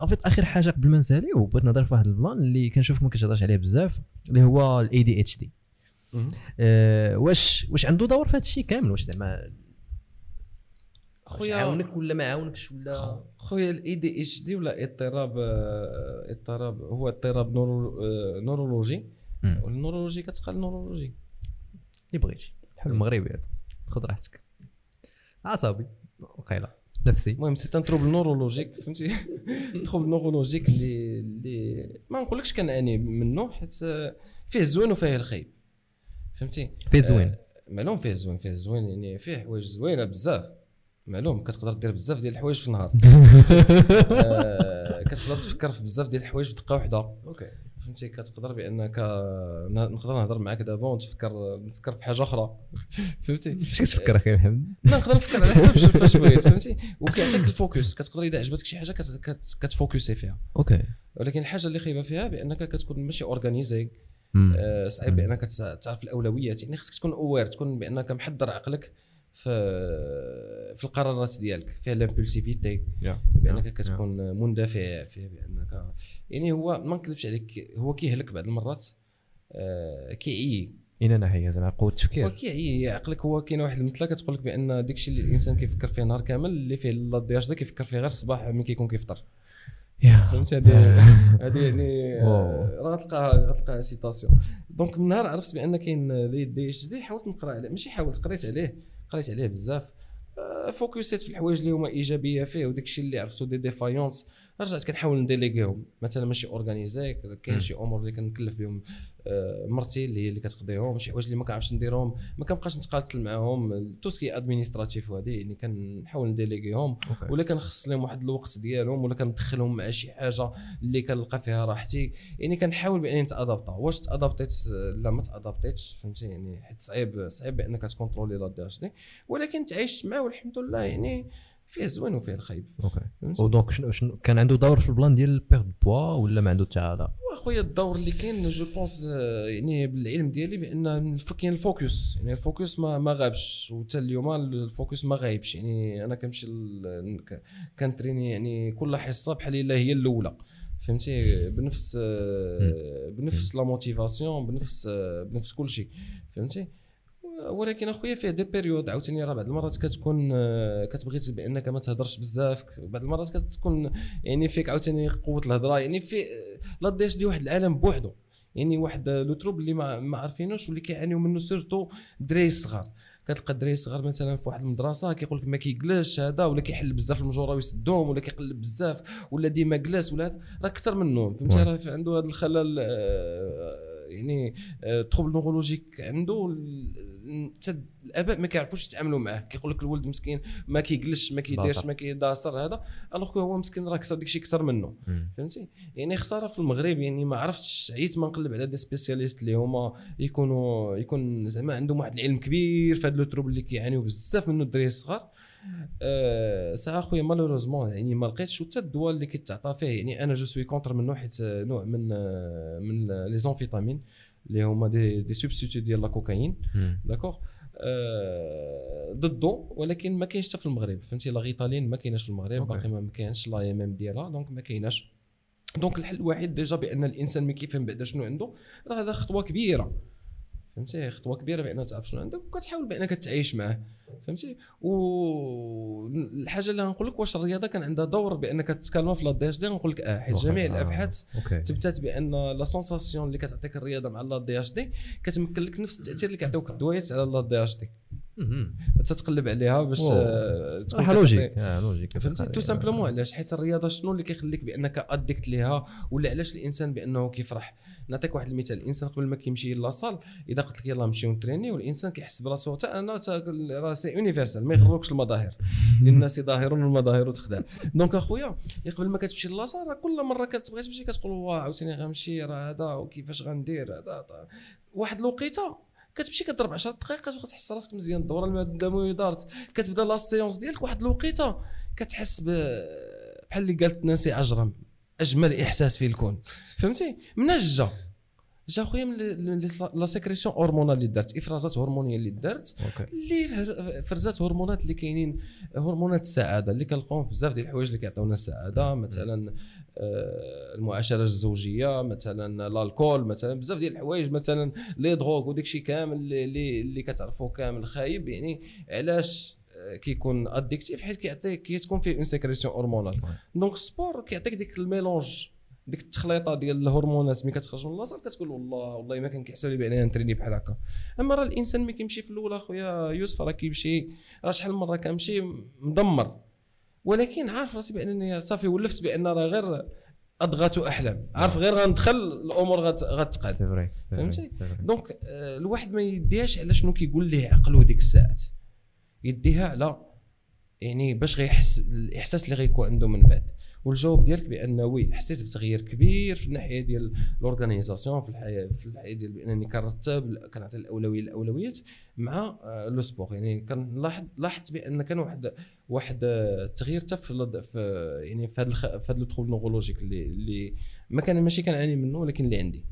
اخر حاجه قبل ما نسالي وبغيت نهضر في واحد البلان اللي كنشوفك ما كتهضرش عليه بزاف اللي هو الاي دي اتش دي. واش عنده دور في هذا الشيء كامل؟ واش زعما خويا عاونك ولا ما عاونكش؟ ولا خويا الاي دي اتش دي ولا اضطراب هو اضطراب نورولوجي. والنورولوجي كتقال نورولوجي اللي بغيتي بحال المغربي هذا، خذ راحتك، عصبي وقيله نفسي. المهم سي ان تروبل نورولوجيك، فهمتي، تروبل نورولوجيك اللي ما نقولكش كنعاني منه حيت فيه الزوين وفيه الخايب، فهمتي. فيه الزوين معلوم، فيه الزوين، فيه الزوين يعني فيه حوايج زوينه بزاف، معلوم كتقدر دير بزاف ديال الحوايج في النهار، كتقدر تفكر في بزاف ديال الحوايج في دقه واحده، اوكي، فهمتي. كتقدر بانك نقدر نهضر معك دابا ونتفكر نفكر في حاجه اخرى، فهمتي. واش كتفكر اخي محمد؟ لا نقدر نفكر على حسب فاش بغيت، فهمتي، وكيعطيك الفوكس. كتقدر اذا عجبتك شي حاجه كتفوكسي فيها، اوكي. ولكن الحاجه اللي خايبه فيها بانك كتكون ماشي اورغانيزي، صعيب بانك تعرف الاولويات، يعني خصك تكون اوير، تكون بانك محضر عقلك في القرارات ديالك، فيها الامبولسيفيتي، بانك كتكون مندفع فيه، بانك يعني هو ما نكذبش عليك هو كيهلك بعض المرات، كيعي اين ناحيه زعما قوه التفكير، كيعي عقلك. هو كاين واحد المثله كتقول لك بان داكشي اللي الانسان كيفكر فيه نهار كامل اللي فيه لا دي اش دي كيفكر فيه غير الصباح ملي كيكون كيفطر، فهمت. هذه يعني راه غتلقاها سيتاسيون. دونك من نهار عرفت بان كاين لي دي اش دي حاولت نقرا عليه، ماشي حاولت، قريت عليه بزاف، فوكسيت في الحوايج اللي هما ايجابيه فيه وداكشي اللي عرفتو دي ديفايونس رجعت كنحاول نديليغيهم. مثلا ماشي اورغانيزي، كاين شي امور اللي كنكلف بهم مرتي اللي هي اللي كتقضيهم، شي حوايج اللي ما كنعرفش نديرهم ما كنبقاش نتقاتل معاهم، تو سكي ادمينستراتيف وهذه يعني كنحاول نديليغيهم، ولا كنخص لهم واحد الوقت ديالهم، ولا كندخلهم مع شي حاجه اللي كنلقى فيها راحتي، يعني كنحاول بانني نتادابطا. واش تادابطيت لا ما تادابطيتش، فهمتي، يعني حيت صعيب بانك تكونترولي لا دي اش دي، ولكن تعيشت معاه والحمد لله، يعني فيه الزوين وفيه الخايب. اوكي. ودونك شنو كان عنده دور في البلان ديال البيرد بوا ولا ما عنده حتى علاقه؟ واخويا الدور اللي كاين جو بونس يعني بالعلم ديالي بان كاين الفوكس، يعني الفوكس ما غابش، وحتى اليوم الفوكس ما غايبش. يعني انا كنمشي كنتريني يعني كل حصه بحال الا هي الاولى، فهمتي، بنفس لا موتيفاسيون، بنفس كل شيء، فهمتي. ولكن اخويا فيه دي بيريود عاوتاني، راه بعض المرات كتكون كتبغي بانك ما تهضرش بزاف، بعض المرات كتكون يعني فيك عاوتاني قوه الهضره، يعني في لا دي اش دي واحد العالم بوحده، يعني واحد لو تروب اللي ما عارفينوش واللي كيعانيو منه سيرتو الدراري الصغار. كتلقى الدراري الصغار مثلا في واحد المدرسه كيقول لك ما كيجلسش هذا، ولا كيحل بزاف المجوره ويسدهم، ولا كيقلب بزاف، ولا ديما جلس، ولا راه اكثر منهم، فهمتي. راه عنده هذا الخلل يعني تروبل نورولوجيك عنده، الاباء ما كيعرفوش يتعاملوا معاه، كيقول لك الولد مسكين ما كيجلسش ما كيديرش ما كيداصر هذا، الوغ هو مسكين راه كثر داكشي كثر منه، فهمتي. يعني خساره في المغرب، يعني ما عرفتش عييت ما نقلب على دي سبيسياليست اللي هما يكون زعما عندهم واحد العلم كبير في هذا لو تروبل اللي كيعانيو بزاف منه الدراري الصغار. ساعه خويا مالوريزمون يعني ما لقيتش حتى الدواء اللي كيتعطى فيه، يعني انا جو سوي كونتر منه، حيت نوع من لي زونفيتامين اللي هما دي سوبستيتو ديال لاكوكايين، داكوغ، ضده، ولكن ما كاينش حتى في المغرب، فهمتي. لا غيتالين ما كايناش في المغرب، باقي ما كاينش لا ام ام ديالها، دونك ما كايناش. دونك الحل الوحيد ديجا بان الانسان ما كيفهم بعدا شنو عنده، راه هذا خطوه كبيره، فهمتي، خطوه كبيره بانك تعرف شنو عندك وكتحاول بانك تعيش معاه، فهمتي. والحاجه اللي غنقول لك واش الرياضه كان عندها دور بانك تتكلم في لا دي اش دي، غنقول لك حيت جميع الابحاث تبتات بان لا سونساسيون اللي كتعطيك الرياضه مع لا دي اش دي كتمكن لك نفس التاثير اللي كيعطيوك الدوايات على لا دي اش دي، تتقلب عليها باش تكون لوجيك، فهمتي. تو سامبلومون علاش، حيت الرياضه شنو اللي كيخليك بانك اديكت ليها، ولا علاش الانسان بانه كيفرح. نعطيك واحد المثال، الانسان قبل ما كيمشي لاصال اذا قلت لك يلاه نمشيو نتريني، والانسان كيحس براسو حتى انا راسي يونيفرسال، ما يغروكش المظاهر، للناس ظاهرون والمظاهر تخدع. دونك اخويا قبل ما كتمشي لاصال راه كل مره كتبغي تمشي كتقول واه عاوتاني غنمشي راه هذا وكيفاش غندير هذا، واحد الوقيته كتمشي كضرب 10 دقائق وكتحس راسك مزيان، الدوره الدمويه دارت، كتبدا لا سيونس ديالك واحد الوقيته كتحس بحال اللي قالت نانسي عجرم اجمل احساس في الكون، فهمتي. منجه جا خويا من لا سيكريسيون هرمونال اللي دارت، افرازات هرمونيه اللي دارت اللي فرزات هرمونات اللي كاينين، هرمونات السعاده اللي كنلقاوهم بزاف ديال الحوايج اللي كيعطيونا السعاده، مثلا المعاشره الزوجيه، مثلا الكحول، مثلا بزاف ديال الحوايج، مثلا لي دروغ وداكشي كامل اللي كتعرفوه كامل خايب. يعني علاش كيكون اديكتيف؟ حيت كيعطيك كيكون فيه اون سيكريسيون هرمونال. دونك السبور كيعطيك ديك الميلونج، ديك التخليطه ديال الهرمونات، ملي كتخرج من لاصال كتقول والله ما كان كيحسب لي بانني نتريني بحال هكا. اما راه الانسان ملي كيمشي في الاول اخويا يوسف راه كيمشي، راه شحال مره كنمشي مدمر، ولكن عارف راسي بانني صافي ولفت، بان راه غير اضغط احلام، عارف غير غندخل الامور غتقاد. فهمتي؟ دونك الواحد ما يديهاش على شنو كيقول ليه عقله ديك الساعات، يديها على يعني باش غيحس الاحساس اللي غيكون عنده من بعد. والجواب ديالك بان وي، حسيت بتغيير كبير في الناحيه ديال الاورغانيزاسيون في الحياه ديال انني كنرتب، كنعطي الاولويه للاولويات مع لو سبور. يعني لاحظت بان كان واحد التغيير حتى في هذا لو تروبل نورولوجيك اللي ما كان ماشي كنعاني منه، ولكن اللي عندي